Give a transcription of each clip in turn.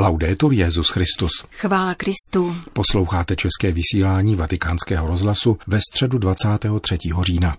Laudetur Jesus Christus. Chvála Kristu. Posloucháte české vysílání Vatikánského rozhlasu ve středu 23. října.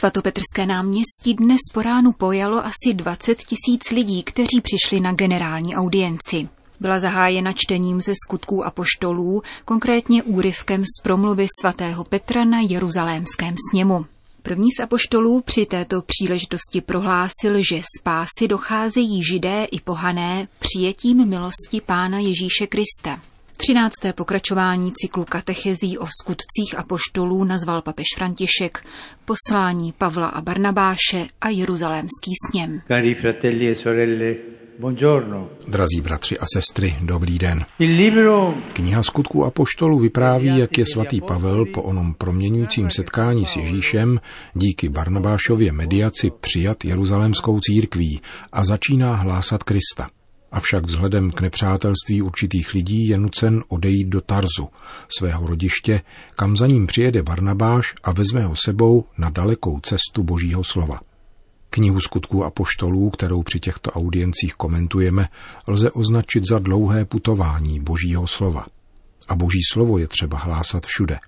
Svatopetrské náměstí dnes po ránu pojalo asi 20 000 lidí, kteří přišli na generální audienci. Byla zahájena čtením ze Skutků apoštolů, konkrétně úryvkem z promluvy svatého Petra na Jeruzalémském sněmu. První z apoštolů při této příležitosti prohlásil, že spásy docházejí Židé i pohané přijetím milosti Pána Ježíše Krista. 13. pokračování cyklu katechezí o skutcích apoštolů nazval papež František poslání Pavla a Barnabáše a Jeruzalémský sněm. Cari fratelli e sorelle, buongiorno. Drazí bratři a sestry, dobrý den. Kniha Skutků apoštolů vypráví, jak je svatý Pavel po onom proměňujícím setkání s Ježíšem díky Barnabášově mediaci přijat jeruzalémskou církví a začíná hlásat Krista. Avšak vzhledem k nepřátelství určitých lidí je nucen odejít do Tarzu, svého rodiště, kam za ním přijede Barnabáš a vezme ho sebou na dalekou cestu Božího slova. Knihu Skutků apoštolů, kterou při těchto audiencích komentujeme, lze označit za dlouhé putování Božího slova. A Boží slovo je třeba hlásat všude.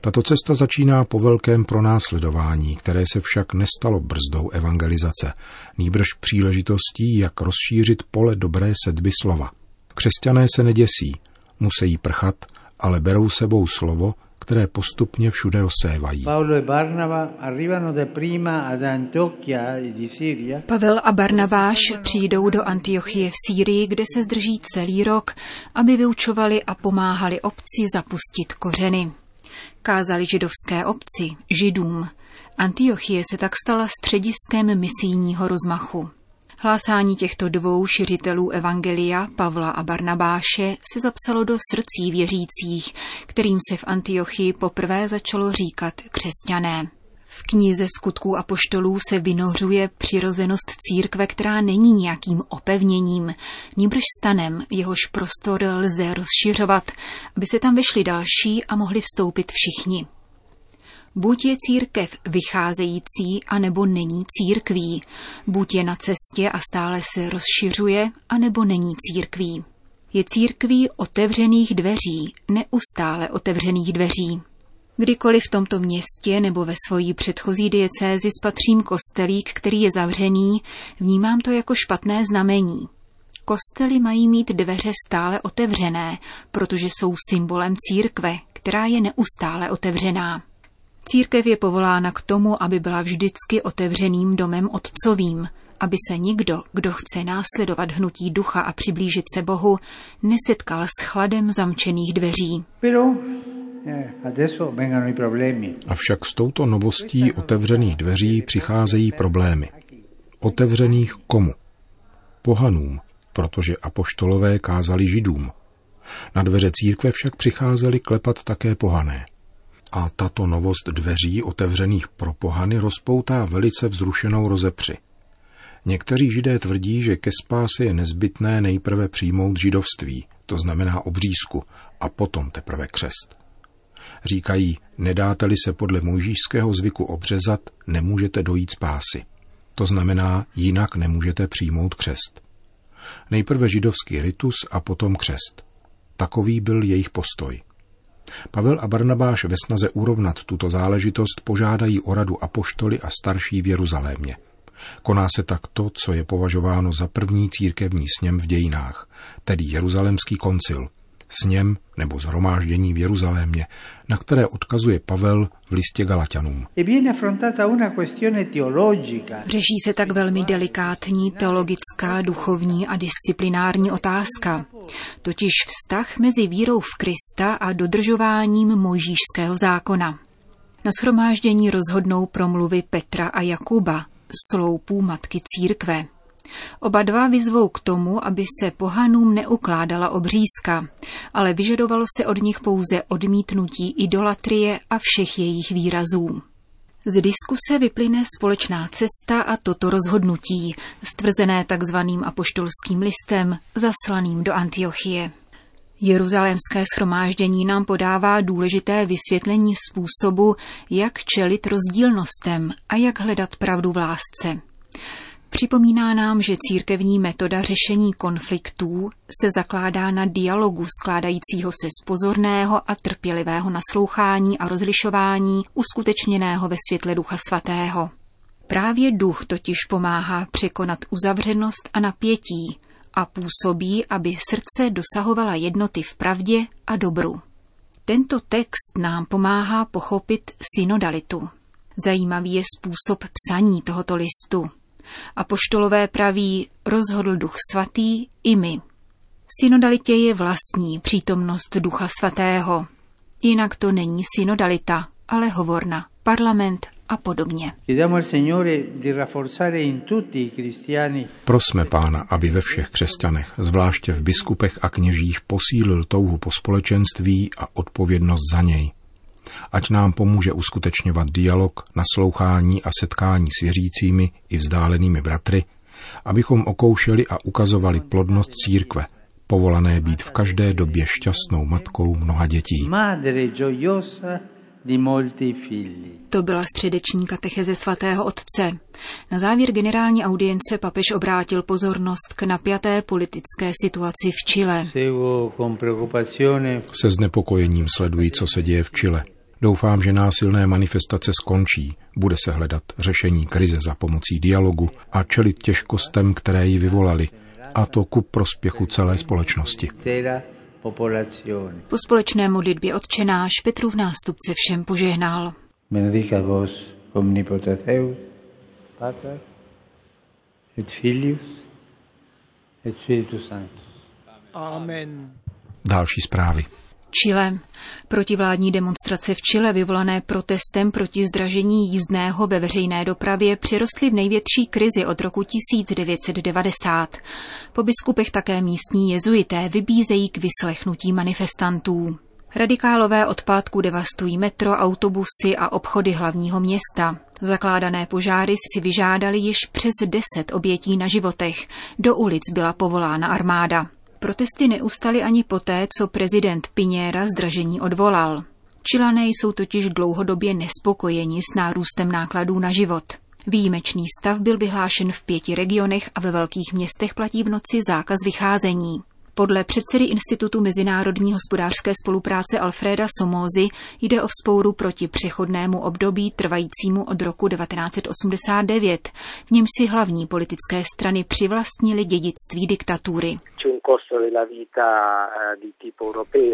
Tato cesta začíná po velkém pronásledování, které se však nestalo brzdou evangelizace, nýbrž příležitostí, jak rozšířit pole dobré sedby slova. Křesťané se neděsí, musejí prchat, ale berou sebou slovo, které postupně všude rozsévají. Pavel a Barnabáš přijdou do Antiochie v Sýrii, kde se zdrží celý rok, aby vyučovali a pomáhali obci zapustit kořeny. Kázali židovské obci, židům. Antiochie se tak stala střediskem misijního rozmachu. Hlásání těchto dvou šiřitelů evangelia, Pavla a Barnabáše, se zapsalo do srdcí věřících, kterým se v Antiochii poprvé začalo říkat křesťané. V knize Skutků apoštolů se vynořuje přirozenost církve, která není nějakým opevněním, nýbrž stanem, jehož prostor lze rozšiřovat, aby se tam vešli další a mohli vstoupit všichni. Buď je církev vycházející, anebo není církví. Buď je na cestě a stále se rozšiřuje, anebo není církví. Je církví otevřených dveří, neustále otevřených dveří. Kdykoliv v tomto městě nebo ve svojí předchozí diecézi spatřím kostelík, který je zavřený, vnímám to jako špatné znamení. Kostely mají mít dveře stále otevřené, protože jsou symbolem církve, která je neustále otevřená. Církev je povolána k tomu, aby byla vždycky otevřeným domem otcovým, aby se nikdo, kdo chce následovat hnutí ducha a přiblížit se Bohu, nesetkal s chladem zamčených dveří. Avšak s touto novostí otevřených dveří přicházejí problémy. Otevřených komu? Pohanům, protože apoštolové kázali židům. Na dveře církve však přicházeli klepat také pohané. A tato novost dveří otevřených pro pohany rozpoutá velice vzrušenou rozepři. Někteří židé tvrdí, že ke spáse je nezbytné nejprve přijmout židovství, to znamená obřízku, a potom teprve křest. Říkají, nedáte-li se podle mojžíšského zvyku obřezat, nemůžete dojít spásy. To znamená, jinak nemůžete přijmout křest. Nejprve židovský ritus a potom křest. Takový byl jejich postoj. Pavel a Barnabáš ve snaze urovnat tuto záležitost požádají o radu apoštoly a starší v Jeruzalémě. Koná se tak to, co je považováno za první církevní sněm v dějinách, tedy Jeruzalémský koncil, sněm nebo shromáždění v Jeruzalémě, na které odkazuje Pavel v listě Galaťanům. Řeší se tak velmi delikátní teologická, duchovní a disciplinární otázka, totiž vztah mezi vírou v Krista a dodržováním mojžíšského zákona. Na shromáždění rozhodnou promluvy Petra a Jakuba, sloupů matky církve. Oba dva vyzvou k tomu, aby se pohanům neukládala obřízka, ale vyžadovalo se od nich pouze odmítnutí idolatrie a všech jejich výrazů. Z diskuse vyplyne společná cesta a toto rozhodnutí, stvrzené takzvaným apoštolským listem, zaslaným do Antiochie. Jeruzalémské shromáždění nám podává důležité vysvětlení způsobu, jak čelit rozdílnostem a jak hledat pravdu v lásce. Připomíná nám, že církevní metoda řešení konfliktů se zakládá na dialogu skládajícího se z pozorného a trpělivého naslouchání a rozlišování uskutečněného ve světle Ducha Svatého. Právě Duch totiž pomáhá překonat uzavřenost a napětí a působí, aby srdce dosahovala jednoty v pravdě a dobru. Tento text nám pomáhá pochopit synodalitu. Zajímavý je způsob psaní tohoto listu. Apoštolové praví, rozhodl Duch Svatý i my. Synodalitě je vlastní přítomnost Ducha Svatého. Jinak to není synodalita, ale hovorna, parlament a podobně. Prosme Pána, aby ve všech křesťanech, zvláště v biskupech a kněžích, posílil touhu po společenství a odpovědnost za něj. Ať nám pomůže uskutečňovat dialog, naslouchání a setkání s věřícími i vzdálenými bratry, abychom okoušeli a ukazovali plodnost církve, povolané být v každé době šťastnou matkou mnoha dětí. To byla středeční katecheze svatého otce. Na závěr generální audience papež obrátil pozornost k napjaté politické situaci v Chile. Se znepokojením sledují, co se děje v Chile. Doufám, že násilné manifestace skončí, bude se hledat řešení krize za pomocí dialogu a čelit těžkostem, které ji vyvolaly, a to ku prospěchu celé společnosti. Po společné modlitbě Otčenáš Petrův nástupce všem požehnal. Benedica vos omnipotens Deus, Pater, et Filius, et Spiritus Sanctus. Amen. Další zprávy. Chile. Protivládní demonstrace v Chile vyvolané protestem proti zdražení jízdného ve veřejné dopravě přerostly v největší krizi od roku 1990. Po biskupech také místní jezuité vybízejí k vyslechnutí manifestantů. Radikálové od pátku devastují metro, autobusy a obchody hlavního města. Zakládané požáry si vyžádali již přes 10 obětí na životech. Do ulic byla povolána armáda. Protesty neustaly ani poté, co prezident Piñera zdražení odvolal. Čilané jsou totiž dlouhodobě nespokojeni s nárůstem nákladů na život. Výjimečný stav byl vyhlášen v 5 regionech a ve velkých městech platí v noci zákaz vycházení. Podle předsedy Institutu mezinárodní hospodářské spolupráce Alfreda Somózy jde o vzpouru proti přechodnému období trvajícímu od roku 1989, v němž si hlavní politické strany přivlastnili dědictví diktatury.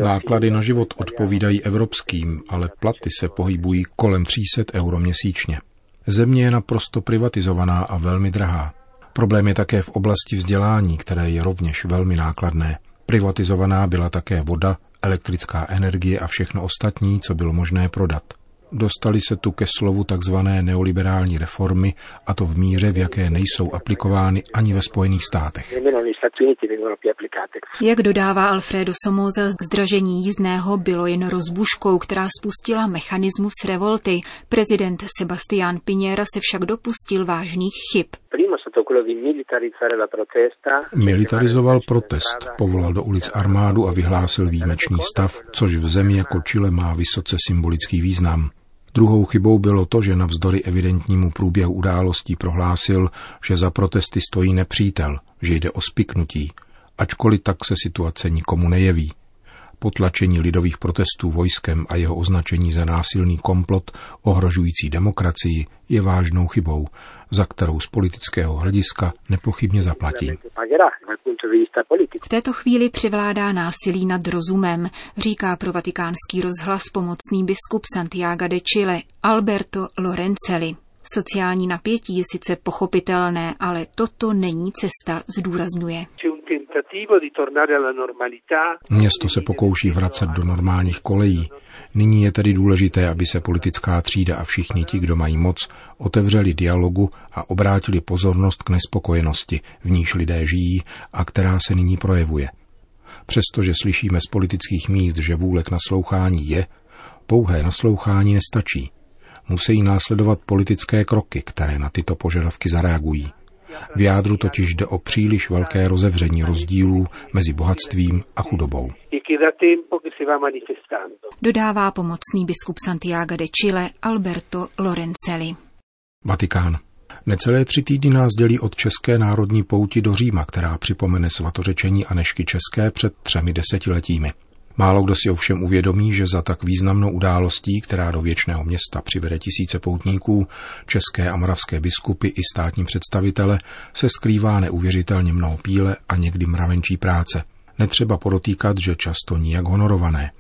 Náklady na život odpovídají evropským, ale platy se pohybují kolem 300 € měsíčně. Země je naprosto privatizovaná a velmi drahá. Problém je také v oblasti vzdělání, které je rovněž velmi nákladné. Privatizovaná byla také voda, elektrická energie a všechno ostatní, co bylo možné prodat. Dostali se tu ke slovu takzvané neoliberální reformy, a to v míře, v jaké nejsou aplikovány ani ve Spojených státech. Jak dodává Alfredo Somoza, zdražení jízdného bylo jen rozbuškou, která spustila mechanismus revolty. Prezident Sebastián Piñera se však dopustil vážných chyb. Militarizoval protest, povolal do ulic armádu a vyhlásil výjimečný stav, což v zemi jako Chile má vysoce symbolický význam. Druhou chybou bylo to, že navzdory evidentnímu průběhu událostí prohlásil, že za protesty stojí nepřítel, že jde o spiknutí, ačkoliv tak se situace nikomu nejeví. Potlačení lidových protestů vojskem a jeho označení za násilný komplot ohrožující demokracii je vážnou chybou, za kterou z politického hlediska nepochybně zaplatí. V této chvíli převládá násilí nad rozumem, říká pro Vatikánský rozhlas pomocný biskup Santiago de Chile Alberto Lorenzelli. Sociální napětí je sice pochopitelné, ale toto není cesta, zdůrazňuje. Město se pokouší vracet do normálních kolejí. Nyní je tedy důležité, aby se politická třída a všichni ti, kdo mají moc, otevřeli dialogu a obrátili pozornost k nespokojenosti, v níž lidé žijí a která se nyní projevuje. Přestože slyšíme z politických míst, že vůle k naslouchání je, pouhé naslouchání nestačí. Musí následovat politické kroky, které na tyto požadavky zareagují. V jádru totiž jde o příliš velké rozevření rozdílů mezi bohatstvím a chudobou. Dodává pomocný biskup Santiago de Chile Alberto Lorenzelli. Vatikán. Necelé 3 týdny nás dělí od české národní pouti do Říma, která připomene svatořečení Anežky České před 3 desetiletími. Málo kdo si ovšem uvědomí, že za tak významnou událostí, která do věčného města přivede tisíce poutníků, české a moravské biskupy i státní představitele, se skrývá neuvěřitelně mnoho píle a někdy mravenčí práce. Netřeba podotýkat, že často nijak honorované.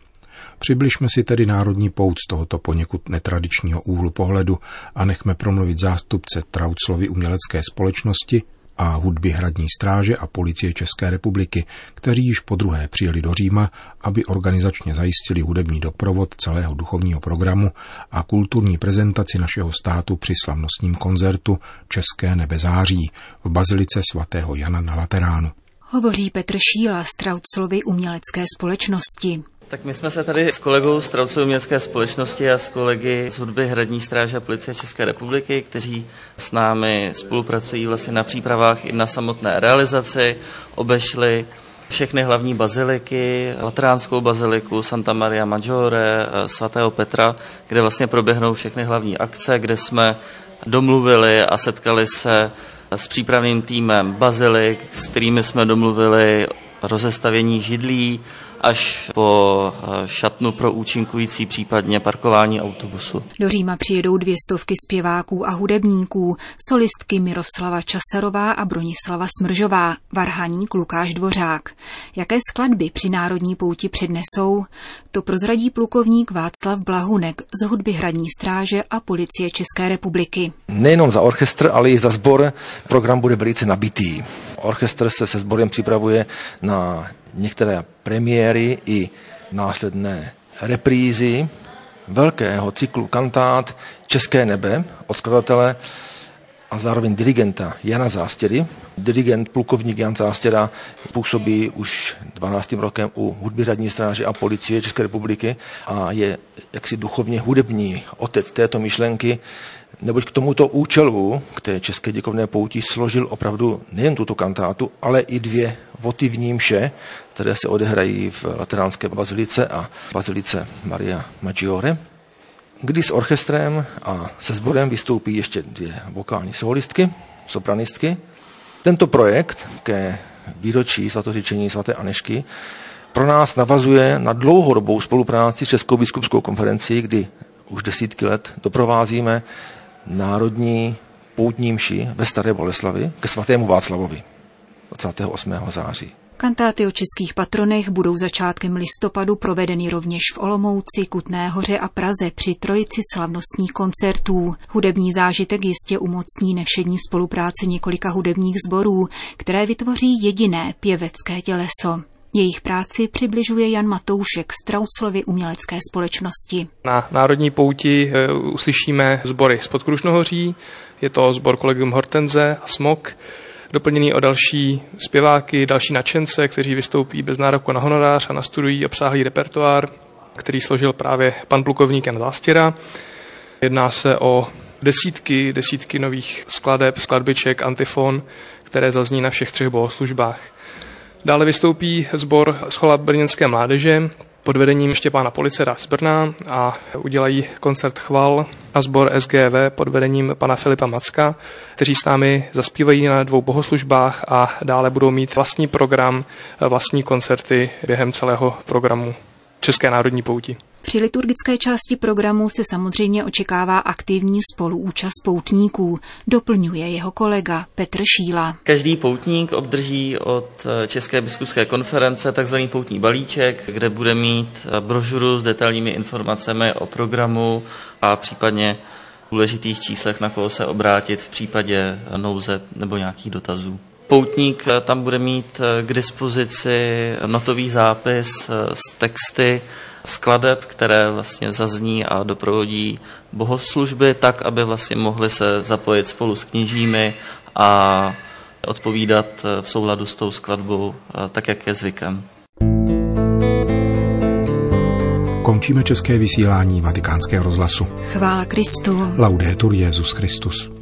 Přibližme si tedy národní pouť z tohoto poněkud netradičního úhlu pohledu a nechme promluvit zástupce Trauclovy umělecké společnosti a hudby Hradní stráže a policie České republiky, kteří již podruhé přijeli do Říma, aby organizačně zajistili hudební doprovod celého duchovního programu a kulturní prezentaci našeho státu při slavnostním koncertu České nebe září v bazilice svatého Jana na Lateránu. Hovoří Petr Šíla z Trauclovy umělecké společnosti. Tak my jsme se tady s kolegou z Trauclovy umělecké společnosti a s kolegy z hudby Hradní stráže a policie České republiky, kteří s námi spolupracují vlastně na přípravách i na samotné realizaci, obešli všechny hlavní baziliky, Lateránskou baziliku, Santa Maria Maggiore, svatého Petra, kde vlastně proběhnou všechny hlavní akce, kde jsme domluvili a setkali se s přípravným týmem bazilik, s kterými jsme domluvili rozestavění židlí, až po šatnu pro účinkující, případně parkování autobusu. Do Říma přijedou 200 zpěváků a hudebníků, solistky Miroslava Časarová a Bronislava Smržová, varhaník Lukáš Dvořák. Jaké skladby při národní pouti přednesou? To prozradí plukovník Václav Blahunek z hudby Hradní stráže a policie České republiky. Nejenom za orchestr, ale i za sbor program bude velice nabitý. Orchestr se sborem připravuje na některé premiéry i následné reprízy velkého cyklu kantát České nebe od skladatele a zároveň dirigenta Jana Zástěry. Dirigent plukovník Jan Zástěra působí už 12. rokem u hudby Hradní stráže a policie České republiky a je jaksi duchovně hudební otec této myšlenky, neboť k tomuto účelu, k té české děkovné pouti, složil opravdu nejen tuto kantátu, ale i 2 votivní mše, které se odehrají v Lateránské bazilice a bazilice Maria Maggiore, kdy s orchestrem a se sborem vystoupí ještě 2 vokální solistky, sopranistky. Tento projekt ke výročí svatořečení svaté Anežky pro nás navazuje na dlouhodobou spolupráci s Českou biskupskou konferencí, kdy už 10 let doprovázíme národní poutní mši ve Staré Boleslavi ke svatému Václavovi 28. září. Kantáty o českých patronech budou začátkem listopadu provedeny rovněž v Olomouci, Kutné Hoře a Praze při trojici slavnostních koncertů. Hudební zážitek jistě umocní nevšední spolupráce několika hudebních sborů, které vytvoří jediné pěvecké těleso. Jejich práci přibližuje Jan Matoušek z Trauclovy umělecké společnosti. Na národní pouti uslyšíme sbory z Podkrušnohoří, je to sbor Collegium Hortense a Smok, doplněný o další zpěváky, další nadšence, kteří vystoupí bez nároku na honorář a nastudují obsáhlý repertoár, který složil právě pan plukovník Jan Zástěra. Jedná se o desítky nových skladeb, skladbiček, antifon, které zazní na všech 3 bohoslužbách. Dále vystoupí sbor schola Brněnské mládeže pod vedením Štěpána Policera z Brna a udělají koncert chval a sbor SGV pod vedením pana Filipa Macka, kteří s námi zaspívají na 2 bohoslužbách a dále budou mít vlastní program, vlastní koncerty během celého programu České národní pouti. Při liturgické části programu se samozřejmě očekává aktivní spoluúčast poutníků, doplňuje jeho kolega Petr Šíla. Každý poutník obdrží od České biskupské konference tzv. Poutní balíček, kde bude mít brožuru s detailními informacemi o programu a případně důležitých číslech, na koho se obrátit v případě nouze nebo nějakých dotazů. Poutník tam bude mít k dispozici notový zápis s texty skladeb, které vlastně zazní a doprovodí bohoslužby, tak, aby vlastně mohli se zapojit spolu s kněžími a odpovídat v souladu s tou skladbou, tak jak je zvykem. Končíme české vysílání Vatikánského rozhlasu. Chvála Kristu. Laudetur Jesus Christus.